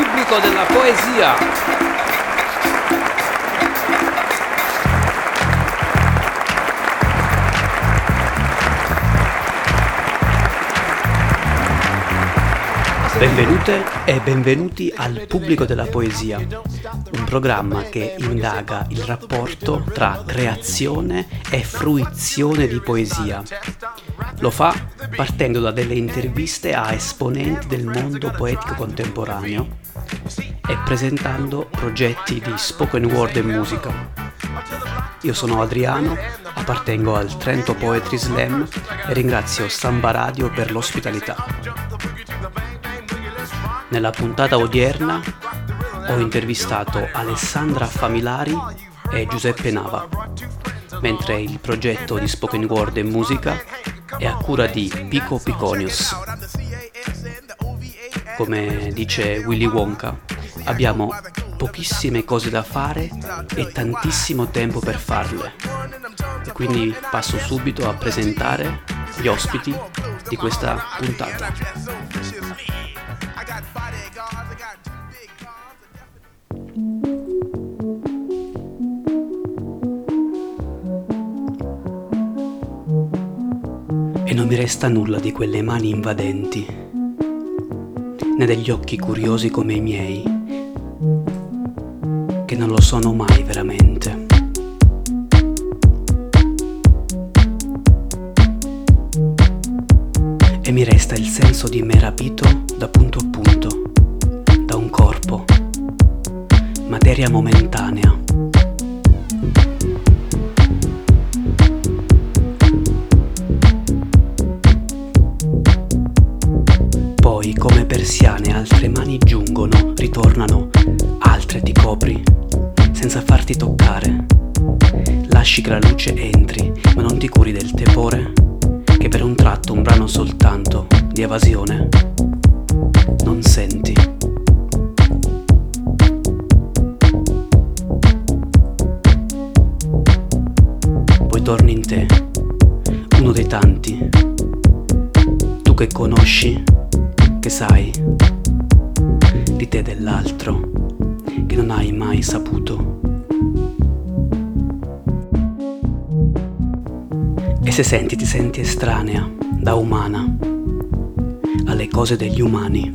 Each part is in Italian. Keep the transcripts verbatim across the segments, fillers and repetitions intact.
pubblico della poesia. Benvenute e benvenuti al Pubblico della Poesia, un programma che indaga il rapporto tra creazione e fruizione di poesia. Lo fa partendo da delle interviste a esponenti del mondo poetico contemporaneo e presentando progetti di spoken word e musica. Io sono Adriano, appartengo al Trento Poetry Slam e ringrazio Samba Radio per l'ospitalità. Nella puntata odierna ho intervistato Alessandra Familari e Giuseppe Nava, mentre il progetto di spoken word e musica è a cura di Pico Piconius. Come dice Willy Wonka, abbiamo pochissime cose da fare e tantissimo tempo per farle, e quindi passo subito a presentare gli ospiti di questa puntata. E non mi resta nulla di quelle mani invadenti, né degli occhi curiosi come i miei, che non lo sono mai veramente. E mi resta il senso di me rapito da punto a punto, da un corpo, materia momentanea. Poi, come persiane, altre mani giungono, ritornano, altre ti copri, senza farti toccare. Lasci che la luce entri, ma non ti curi del tepore, che per un tratto, un brano soltanto, di evasione, non senti. Poi torni in te, uno dei tanti, tu che conosci, che sai, di te dell'altro, che non hai mai saputo. E se senti, ti senti estranea, da umana, alle cose degli umani.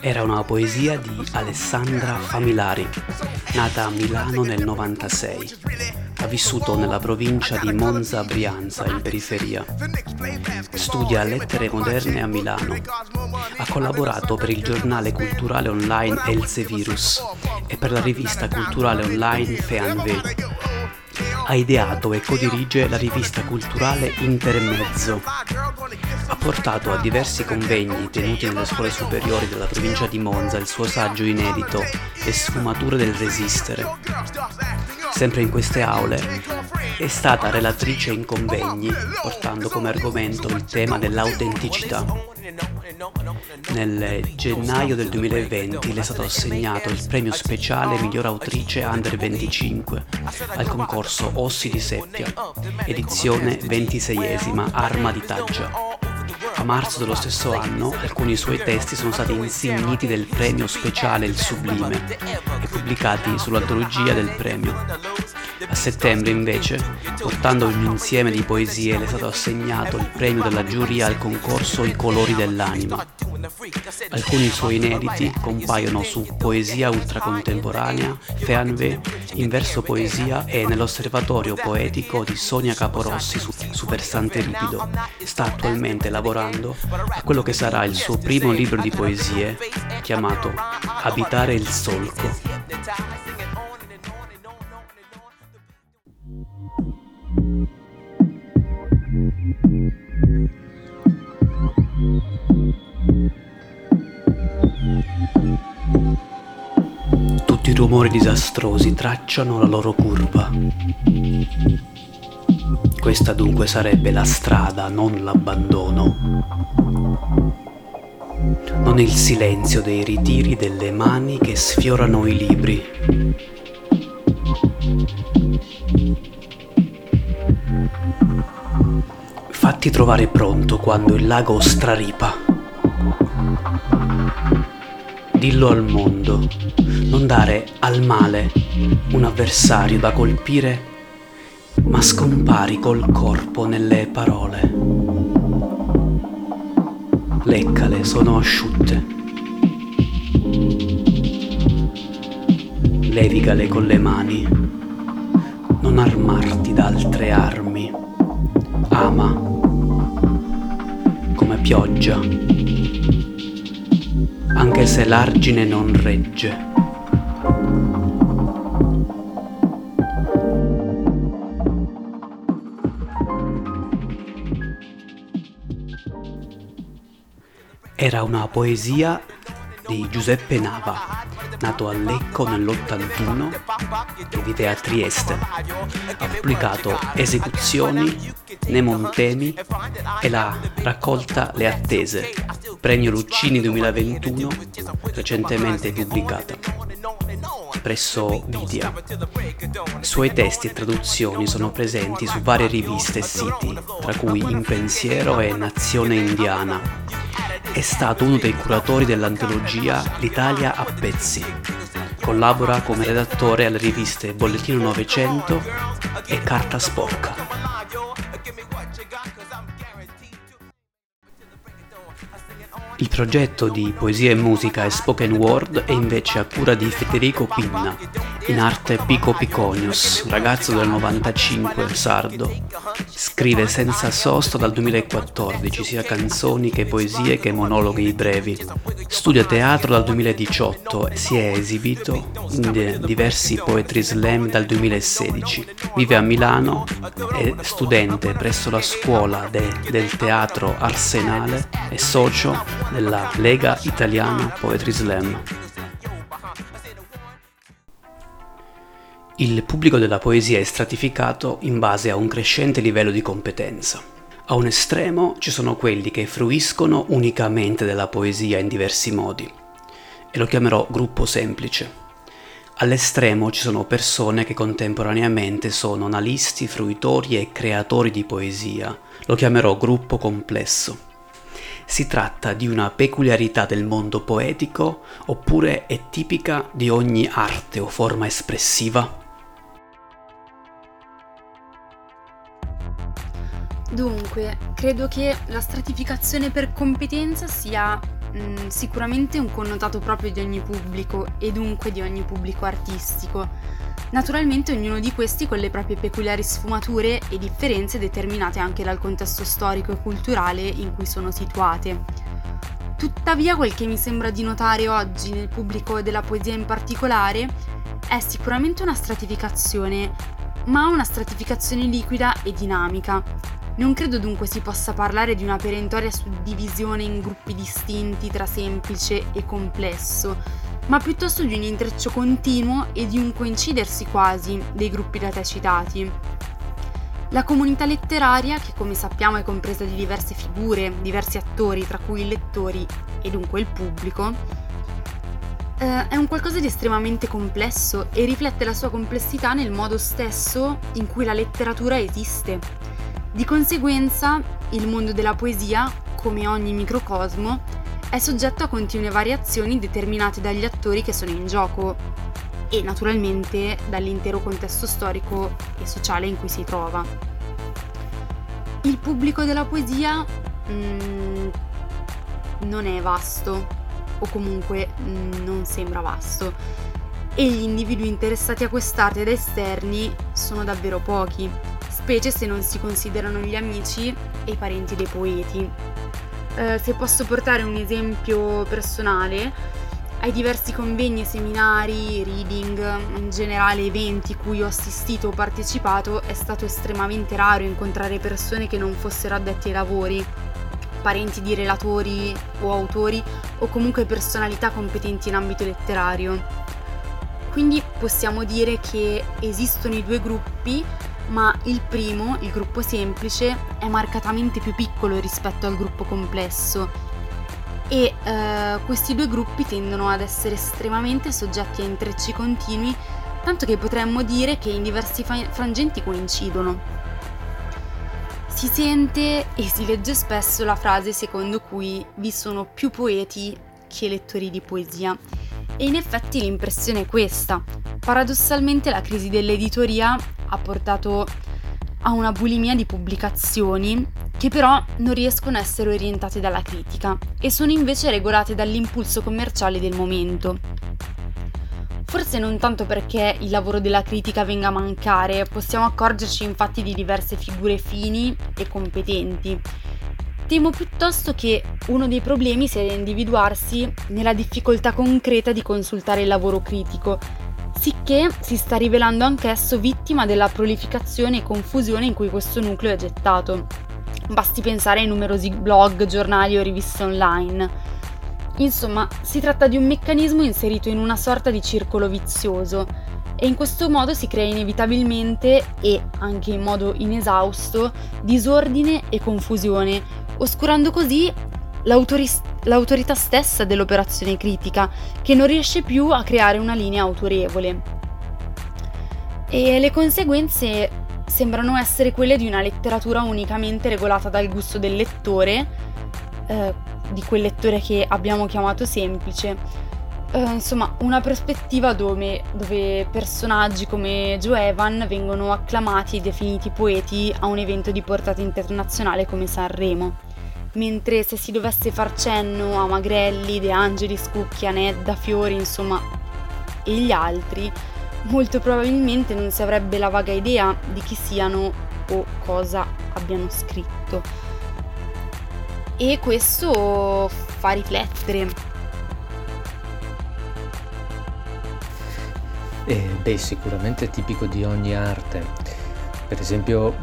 Era una poesia di Alessandra Familari, nata a Milano nel novantasei. Ha vissuto nella provincia di Monza Brianza, in periferia. Studia lettere moderne a Milano. Ha collaborato per il giornale culturale online Elsevirus e per la rivista culturale online FEANV. Ha ideato e codirige la rivista culturale Intermezzo. Ha portato a diversi convegni tenuti nelle scuole superiori della provincia di Monza il suo saggio inedito Le sfumature del resistere. Sempre in queste aule è stata relatrice in convegni, portando come argomento il tema dell'autenticità. Nel gennaio del duemilaventi le è stato assegnato il premio speciale miglior autrice Under venticinque al concorso Ossi di Seppia, edizione ventiseiesima Arma di Taggia. A marzo dello stesso anno alcuni suoi testi sono stati insigniti del premio speciale Il Sublime e pubblicati sull'antologia del premio. A settembre invece, portando un insieme di poesie, le è stato assegnato il premio della giuria al concorso I colori dell'anima. Alcuni suoi inediti compaiono su Poesia Ultracontemporanea, FEANV, Inverso Poesia e nell'osservatorio poetico di Sonia Caporossi su, su Versante Ripido. Sta attualmente lavorando a quello che sarà il suo primo libro di poesie, chiamato Abitare il Solco. Tutti i rumori disastrosi tracciano la loro curva. Questa dunque sarebbe la strada, non l'abbandono. Non il silenzio dei ritiri delle mani che sfiorano i libri. fatti trovare pronto quando il lago straripa. Dillo al mondo, non dare al male un avversario da colpire, ma scompari col corpo nelle parole. Leccale, sono asciutte. Levicale con le mani, non armarti d'altre armi. Ama, come pioggia, anche se l'argine non regge. Era una poesia di Giuseppe Nava, nato a Lecco nell'ottantuno e vive a Trieste. Ha pubblicato Esecuzioni, Nemontemi e la raccolta Le Attese, premio Luccini duemilaventuno, recentemente pubblicata presso Vidia. I suoi testi e traduzioni sono presenti su varie riviste e siti, tra cui In Pensiero e Nazione Indiana. È stato uno dei curatori dell'antologia L'Italia a pezzi. Collabora come redattore alle riviste Bollettino novecento e Carta sporca. Il progetto di poesia e musica e spoken word è invece a cura di Federico Pinna, in arte Pico Piconius, ragazzo del novantacinque, sardo. Scrive senza sosta dal duemilaquattordici, sia canzoni che poesie che monologhi brevi. Studia teatro dal duemiladiciotto e si è esibito in diversi poetry slam dal duemilasedici. Vive a Milano, è studente presso la scuola de- del Teatro Arsenale e socio della Lega Italiana Poetry Slam. Il pubblico della poesia è stratificato in base a un crescente livello di competenza. A un estremo ci sono quelli che fruiscono unicamente della poesia in diversi modi, e lo chiamerò gruppo semplice. All'estremo ci sono persone che contemporaneamente sono analisti, fruitori e creatori di poesia, lo chiamerò gruppo complesso. Si tratta di una peculiarità del mondo poetico, oppure è tipica di ogni arte o forma espressiva? Dunque, credo che la stratificazione per competenza sia mh, sicuramente un connotato proprio di ogni pubblico e dunque di ogni pubblico artistico. Naturalmente ognuno di questi con le proprie peculiari sfumature e differenze determinate anche dal contesto storico e culturale in cui sono situate. Tuttavia, quel che mi sembra di notare oggi nel pubblico della poesia in particolare è sicuramente una stratificazione, ma una stratificazione liquida e dinamica. Non credo dunque si possa parlare di una perentoria suddivisione in gruppi distinti tra semplice e complesso, ma piuttosto di un intreccio continuo e di un coincidersi quasi dei gruppi da te citati. La comunità letteraria, che come sappiamo è compresa di diverse figure, diversi attori, tra cui i lettori e dunque il pubblico, è un qualcosa di estremamente complesso e riflette la sua complessità nel modo stesso in cui la letteratura esiste. Di conseguenza, il mondo della poesia, come ogni microcosmo, è soggetto a continue variazioni determinate dagli attori che sono in gioco e, naturalmente, dall'intero contesto storico e sociale in cui si trova. Il pubblico della poesia mm, non è vasto, o comunque mm, non sembra vasto, e gli individui interessati a quest'arte da esterni sono davvero pochi, specie se non si considerano gli amici e i parenti dei poeti. Eh, se posso portare un esempio personale, ai diversi convegni, seminari, reading, in generale eventi cui ho assistito o partecipato, è stato estremamente raro incontrare persone che non fossero addetti ai lavori, parenti di relatori o autori o comunque personalità competenti in ambito letterario. Quindi possiamo dire che esistono i due gruppi, ma il primo, il gruppo semplice, è marcatamente più piccolo rispetto al gruppo complesso e eh, questi due gruppi tendono ad essere estremamente soggetti a intrecci continui, tanto che potremmo dire che in diversi fa- frangenti coincidono. si sente e si legge spesso la frase secondo cui vi sono più poeti che lettori di poesia. E in effetti l'impressione è questa. Paradossalmente la crisi dell'editoria ha portato a una bulimia di pubblicazioni che però non riescono a essere orientate dalla critica e sono invece regolate dall'impulso commerciale del momento. Forse non tanto perché il lavoro della critica venga a mancare, possiamo accorgerci infatti di diverse figure fini e competenti. Temo piuttosto che uno dei problemi sia da individuarsi nella difficoltà concreta di consultare il lavoro critico, sicché si sta rivelando anch'esso vittima della prolificazione e confusione in cui questo nucleo è gettato. Basti pensare ai numerosi blog, giornali o riviste online. Insomma, si tratta di un meccanismo inserito in una sorta di circolo vizioso e in questo modo si crea inevitabilmente, e anche in modo inesausto, disordine e confusione, oscurando così l'autoris- l'autorità stessa dell'operazione critica, che non riesce più a creare una linea autorevole. E le conseguenze sembrano essere quelle di una letteratura unicamente regolata dal gusto del lettore, eh, di quel lettore che abbiamo chiamato semplice, uh, insomma una prospettiva dove, dove personaggi come Gio Evan vengono acclamati e definiti poeti a un evento di portata internazionale come Sanremo, mentre se si dovesse far cenno a Magrelli, De Angelis, Cucchi, Anedda, Fiori, insomma, e gli altri, molto probabilmente non si avrebbe la vaga idea di chi siano o cosa abbiano scritto. E questo fa riflettere. Eh, beh, sicuramente è tipico di ogni arte. Per esempio,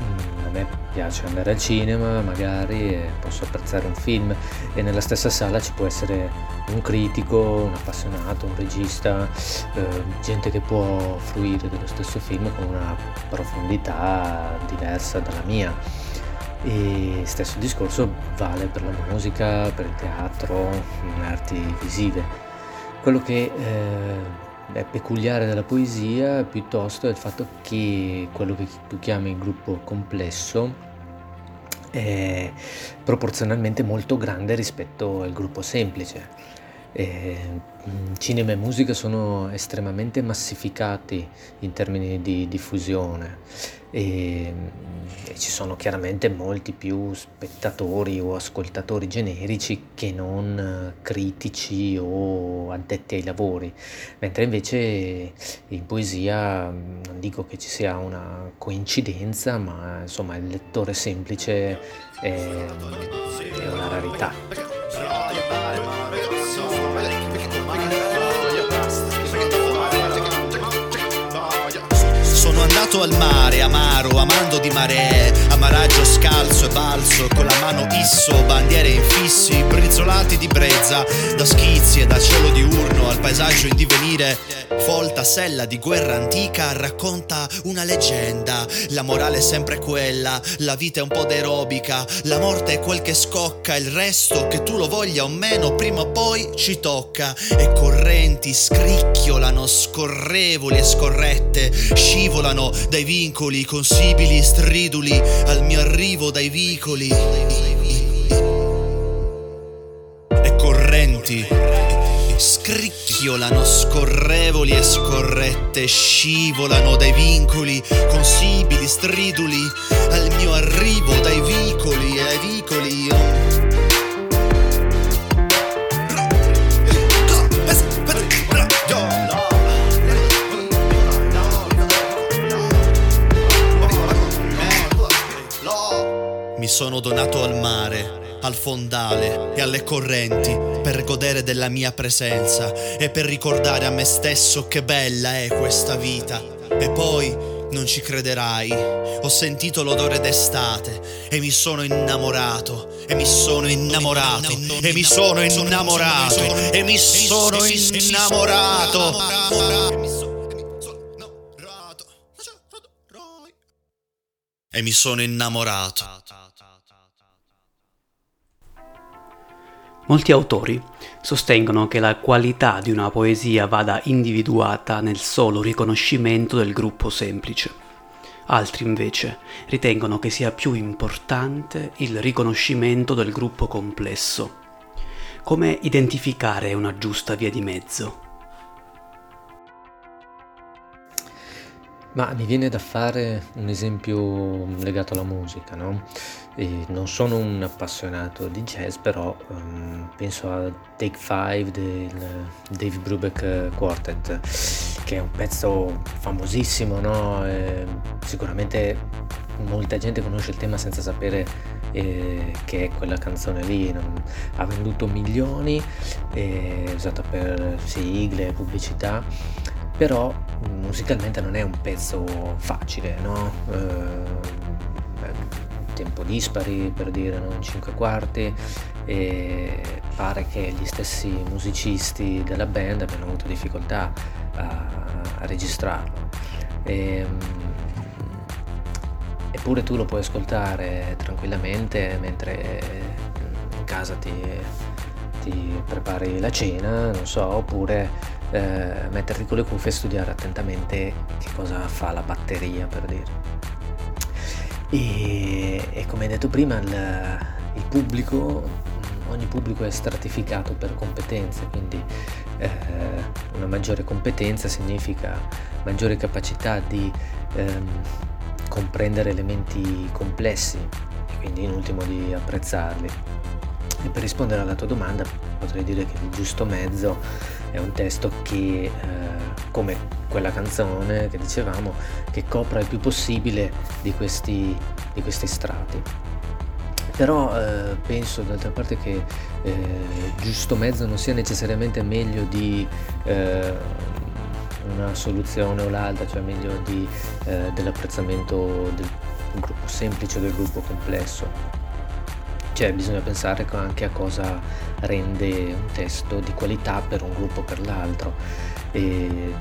a me piace andare al cinema, magari e posso apprezzare un film, e nella stessa sala ci può essere un critico, un appassionato, un regista, eh, gente che può fruire dello stesso film con una profondità diversa dalla mia. E stesso discorso vale per la musica, per il teatro, le arti visive. Quello che eh, è peculiare della poesia piuttosto è il fatto che quello che tu chiami gruppo complesso è proporzionalmente molto grande rispetto al gruppo semplice. Eh, cinema e musica sono estremamente massificati in termini di diffusione e, e ci sono chiaramente molti più spettatori o ascoltatori generici che non critici o addetti ai lavori, mentre invece in poesia non dico che ci sia una coincidenza, ma insomma il lettore semplice è, è una rarità. Sono andato al mare, amaro, amando di maree, amaraggio scalzo e balzo, con la mano isso, bandiere infissi, brizzolati di brezza, da schizzi e da cielo diurno al paesaggio in divenire. Folta sella di guerra antica racconta una leggenda, la morale è sempre quella, la vita è un po' derobica, la morte è quel che scocca, il resto, che tu lo voglia o meno, prima o poi ci tocca. E correnti scricchiolano, scorrevoli e scorrette, scivolano dai vincoli, consibili striduli, al mio arrivo dai vicoli e correnti scricchiolano, scorrevoli e scorrette, scivolano dai vincoli, consibili striduli, al mio arrivo dai vicoli e dai vicoli. Sono donato al mare, al fondale e alle correnti per godere della mia presenza e per ricordare a me stesso che bella è questa vita. E poi non ci crederai, ho sentito l'odore d'estate e mi sono innamorato, e mi sono innamorato, e mi sono innamorato, e mi sono innamorato. E mi sono innamorato. Molti autori sostengono che la qualità di una poesia vada individuata nel solo riconoscimento del gruppo semplice. Altri invece ritengono che sia più importante il riconoscimento del gruppo complesso. Come identificare una giusta via di mezzo? Ma mi viene da fare un esempio legato alla musica, no? E non sono un appassionato di jazz, però um, penso a Take Five del Dave Brubeck Quartet, che è un pezzo famosissimo, no? E sicuramente molta gente conosce il tema senza sapere eh, che è quella canzone lì. Non... ha venduto milioni, eh, è usata per sigle, pubblicità. Però musicalmente non è un pezzo facile, no? Eh, tempo dispari, per dire, no? In cinque quarti, e pare che gli stessi musicisti della band abbiano avuto difficoltà a, a registrarlo. E, eppure tu lo puoi ascoltare tranquillamente mentre in casa ti, ti prepari la cena, non so, oppure Eh, metterti con le cuffie e studiare attentamente che cosa fa la batteria, per dire. E, e come hai detto prima, il, il pubblico, ogni pubblico è stratificato per competenze, quindi eh, una maggiore competenza significa maggiore capacità di ehm, comprendere elementi complessi e quindi in ultimo di apprezzarli. E per rispondere alla tua domanda potrei dire che il giusto mezzo è un testo che, eh, come quella canzone che dicevamo, che copra il più possibile di questi, di questi strati. Però eh, penso d'altra parte che eh, giusto mezzo non sia necessariamente meglio di eh, una soluzione o l'altra, cioè meglio di, eh, dell'apprezzamento del gruppo semplice o del gruppo complesso. Cioè, bisogna pensare anche a cosa rende un testo di qualità per un gruppo o per l'altro, e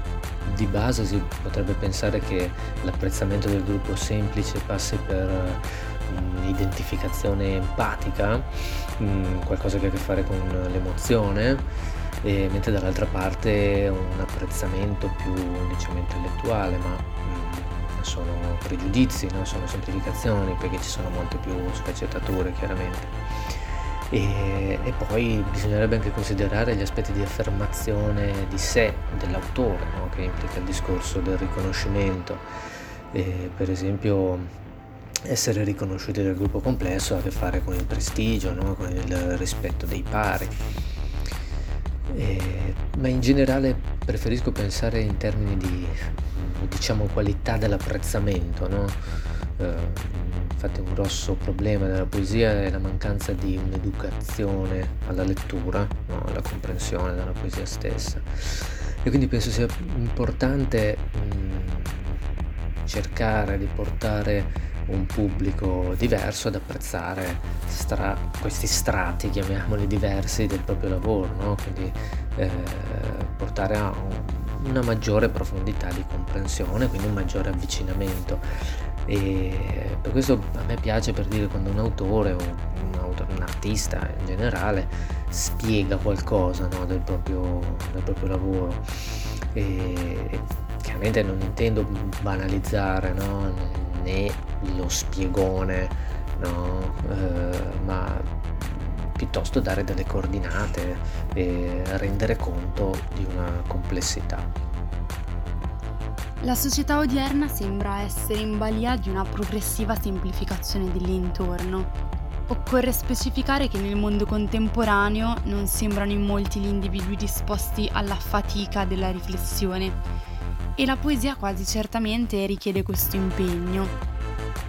di base si potrebbe pensare che l'apprezzamento del gruppo semplice passi per un'identificazione empatica, qualcosa che ha a che fare con l'emozione, e mentre dall'altra parte un apprezzamento più, diciamo, intellettuale, ma sono pregiudizi, no? Sono semplificazioni, perché ci sono molte più sfaccettature chiaramente. E, e poi bisognerebbe anche considerare gli aspetti di affermazione di sé dell'autore, no? Che implica il discorso del riconoscimento. E, per esempio, essere riconosciuti dal gruppo complesso ha a che fare con il prestigio, no? Con il rispetto dei pari. E, ma in generale preferisco pensare in termini di, diciamo, qualità dell'apprezzamento, no? Eh, infatti un grosso problema della poesia è la mancanza di un'educazione alla lettura, no? Alla comprensione della poesia stessa, e quindi penso sia importante mh, cercare di portare un pubblico diverso ad apprezzare stra- questi strati, chiamiamoli diversi, del proprio lavoro, no? Quindi eh, portare a un una maggiore profondità di comprensione, quindi un maggiore avvicinamento. E per questo a me piace, per dire, quando un autore o un, autore, un artista in generale spiega qualcosa, no, del, proprio, del proprio lavoro, e chiaramente non intendo banalizzare, no, né lo spiegone, no, eh, ma piuttosto dare delle coordinate e rendere conto di una complessità. La società odierna sembra essere in balia di una progressiva semplificazione dell'intorno. Occorre specificare che nel mondo contemporaneo non sembrano in molti gli individui disposti alla fatica della riflessione, e la poesia quasi certamente richiede questo impegno.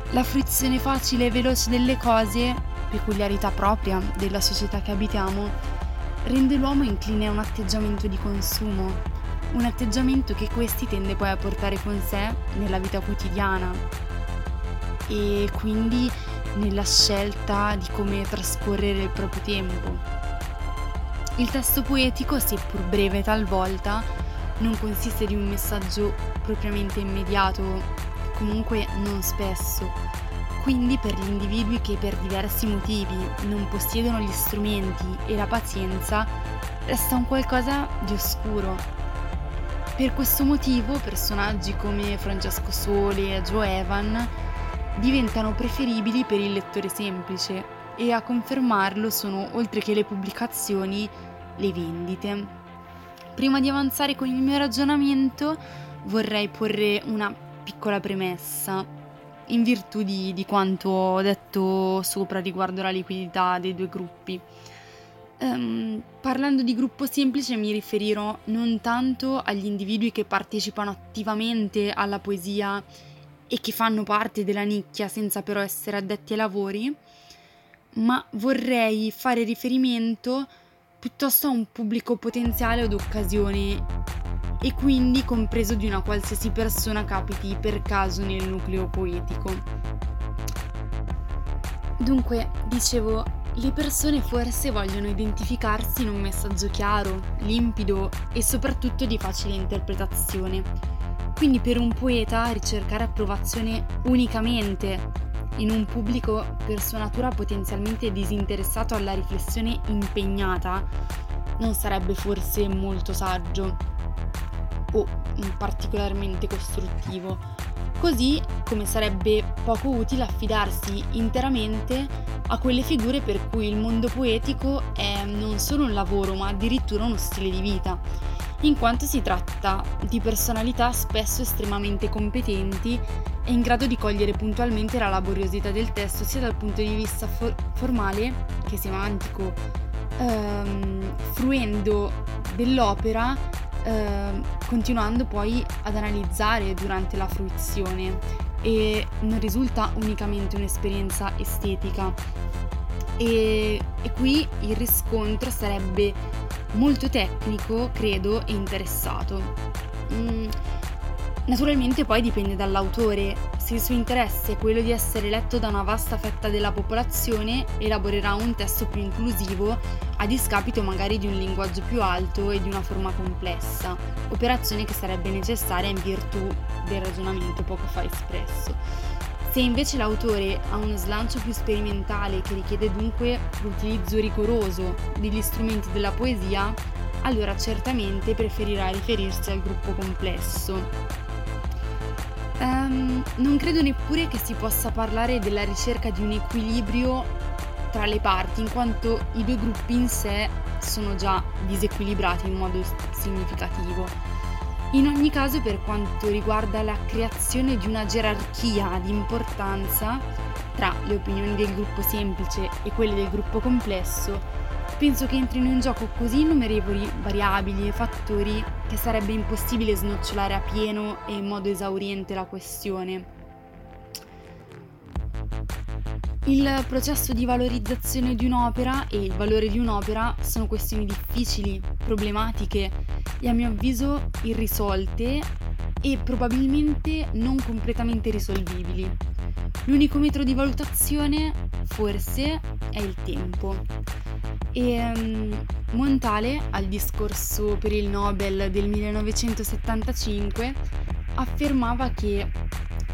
La fruizione facile e veloce delle cose, peculiarità propria della società che abitiamo, rende l'uomo incline a un atteggiamento di consumo, un atteggiamento che questi tende poi a portare con sé nella vita quotidiana e quindi nella scelta di come trascorrere il proprio tempo. Il testo poetico, seppur breve talvolta, non consiste di un messaggio propriamente immediato, comunque non spesso. Quindi per gli individui che per diversi motivi non possiedono gli strumenti e la pazienza, resta un qualcosa di oscuro. Per questo motivo personaggi come Francesco Sole e Gio Evan diventano preferibili per il lettore semplice e a confermarlo sono, oltre che le pubblicazioni, le vendite. Prima di avanzare con il mio ragionamento vorrei porre una piccola premessa in virtù di, di quanto ho detto sopra riguardo alla liquidità dei due gruppi. Um, parlando di gruppo semplice mi riferirò non tanto agli individui che partecipano attivamente alla poesia e che fanno parte della nicchia senza però essere addetti ai lavori, ma vorrei fare riferimento piuttosto a un pubblico potenziale o d'occasione e quindi compreso di una qualsiasi persona capiti per caso nel nucleo poetico. Dunque, dicevo, le persone forse vogliono identificarsi in un messaggio chiaro, limpido e soprattutto di facile interpretazione. Quindi per un poeta ricercare approvazione unicamente in un pubblico per sua natura potenzialmente disinteressato alla riflessione impegnata non sarebbe forse molto saggio o particolarmente costruttivo. Così come sarebbe poco utile affidarsi interamente a quelle figure per cui il mondo poetico è non solo un lavoro, ma addirittura uno stile di vita, in quanto si tratta di personalità spesso estremamente competenti e in grado di cogliere puntualmente la laboriosità del testo sia dal punto di vista for- formale che semantico, ehm, fruendo dell'opera, ehm, continuando poi ad analizzare durante la fruizione. E non risulta unicamente un'esperienza estetica e, e qui il riscontro sarebbe molto tecnico, credo, e interessato. Mm, naturalmente poi dipende dall'autore. Se il suo interesse è quello di essere letto da una vasta fetta della popolazione, elaborerà un testo più inclusivo a discapito magari di un linguaggio più alto e di una forma complessa, operazione che sarebbe necessaria in virtù del ragionamento poco fa espresso. Se invece l'autore ha uno slancio più sperimentale che richiede dunque l'utilizzo rigoroso degli strumenti della poesia, allora certamente preferirà riferirsi al gruppo complesso. Um, non credo neppure che si possa parlare della ricerca di un equilibrio tra le parti, in quanto i due gruppi in sé sono già disequilibrati in modo significativo. In ogni caso, per quanto riguarda la creazione di una gerarchia di importanza tra le opinioni del gruppo semplice e quelle del gruppo complesso, penso che entrino in gioco così innumerevoli variabili e fattori che sarebbe impossibile snocciolare a pieno e in modo esauriente la questione. Il processo di valorizzazione di un'opera e il valore di un'opera sono questioni difficili, problematiche e a mio avviso irrisolte e probabilmente non completamente risolvibili. L'unico metro di valutazione, forse, è il tempo. E um, Montale, al discorso per il Nobel del millenovecentosettantacinque, affermava che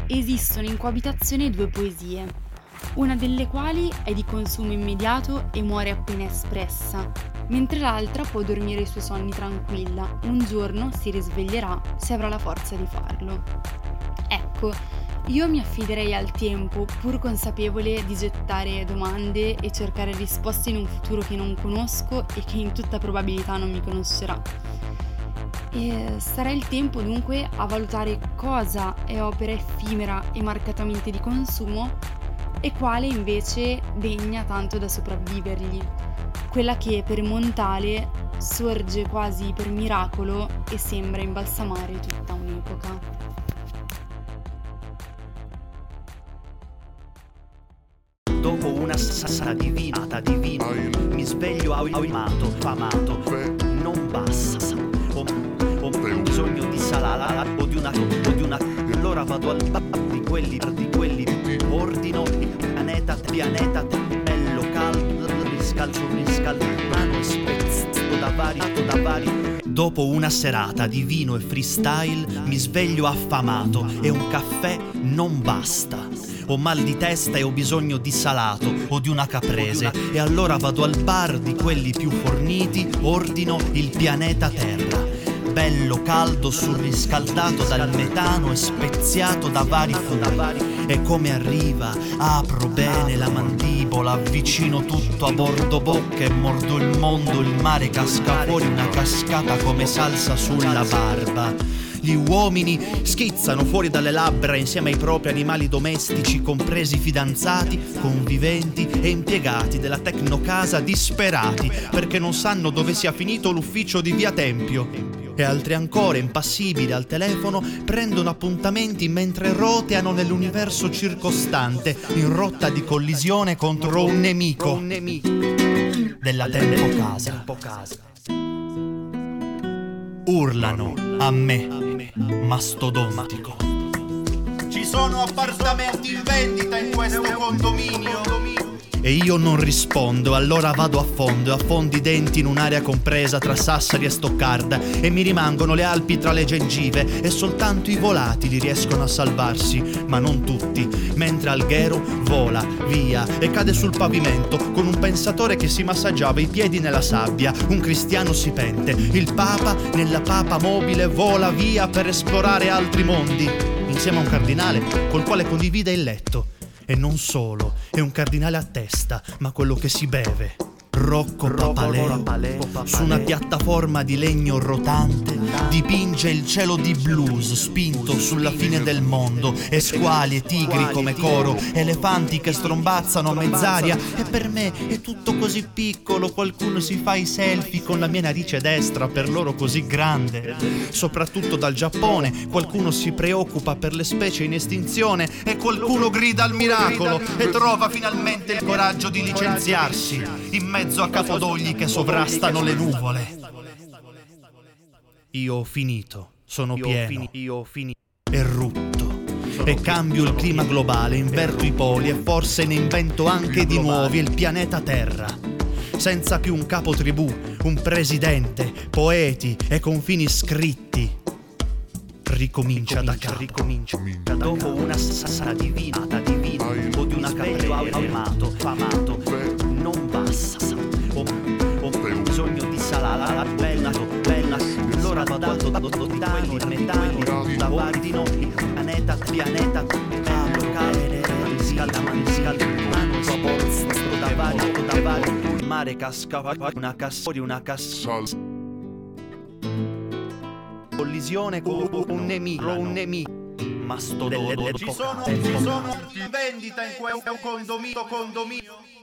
esistono in coabitazione due poesie, una delle quali è di consumo immediato e muore appena espressa, mentre l'altra può dormire i suoi sonni tranquilla, un giorno si risveglierà se avrà la forza di farlo. Ecco, io mi affiderei al tempo, pur consapevole di gettare domande e cercare risposte in un futuro che non conosco e che in tutta probabilità non mi conoscerà. E sarà il tempo dunque a valutare cosa è opera effimera e marcatamente di consumo e quale invece degna tanto da sopravvivergli, quella che per Montale sorge quasi per miracolo e sembra imbalsamare tutta un'epoca. Dopo una sassata divinata divina, mi sveglio amato, famato, non basta, ho, ho bisogno di salala o di una, o di una, allora vado al papà di quelli, di quelli. Ordino il pianeta, pianeta, bello caldo, riscalzo, riscalzo, mano spezzato da vari, da vari. Dopo una serata di vino e freestyle mi sveglio affamato e un caffè non basta. Ho mal di testa e ho bisogno di salato o di una caprese e allora vado al bar di quelli più forniti, ordino il pianeta Terra. bello, caldo, surriscaldato dal metano e speziato da vari fumi. E come arriva, apro bene la mandibola, avvicino tutto a bordo bocca e mordo il mondo, il mare casca fuori una cascata come salsa sulla barba. Gli uomini schizzano fuori dalle labbra insieme ai propri animali domestici, compresi fidanzati, conviventi e impiegati della tecnocasa, disperati perché non sanno dove sia finito l'ufficio di Via Tempio. E altri ancora, impassibili al telefono, prendono appuntamenti mentre roteano nell'universo circostante, in rotta di collisione contro un nemico della Tempocasa. Urlano a me, mastodontico. Ci sono appartamenti in vendita in questo condominio. E io non rispondo, allora vado a fondo e affondo i denti in un'area compresa tra Sassari e Stoccarda, e mi rimangono le Alpi tra le gengive e soltanto i volatili riescono a salvarsi, ma non tutti, mentre Alghero vola via e cade sul pavimento con un pensatore che si massaggiava i piedi nella sabbia. Un cristiano si pente, il Papa nella papa mobile vola via per esplorare altri mondi insieme a un cardinale col quale condivide il letto. E non solo, è un cardinale a testa, ma quello che si beve. Rocco Papaleo, su una piattaforma di legno rotante, dipinge il cielo di blues spinto sulla fine del mondo, e squali e tigri come coro, elefanti che strombazzano a mezz'aria. E per me è tutto così piccolo, qualcuno si fa i selfie con la mia narice destra, per loro così grande. Soprattutto dal Giappone, qualcuno si preoccupa per le specie in estinzione, e qualcuno grida al miracolo e trova finalmente il coraggio di licenziarsi in mezzo a capodogli che sovrastano le nuvole. Io ho finito, sono pieno, errutto, e cambio il clima globale, inverto i poli e forse ne invento anche di nuovi, il pianeta Terra. Senza più un capo tribù, un presidente, poeti e confini scritti. Ricomincia da capo. Ricomincia dopo una sassata divina, divina, o di una caprera amato, famato, non basta. Ho bisogno di salala, bella, bella, allora vado da titani, metani, da guardino, pianeta, pianeta, capo, cadere, riscalda, riscalda, mano, sapore, da vario, da vario, il mare casca, una cassa di una cassa. Collisione con un nemico, un nemico. Mastodonte. Ci sono, ci sono in vendita in quel condominio, condominio.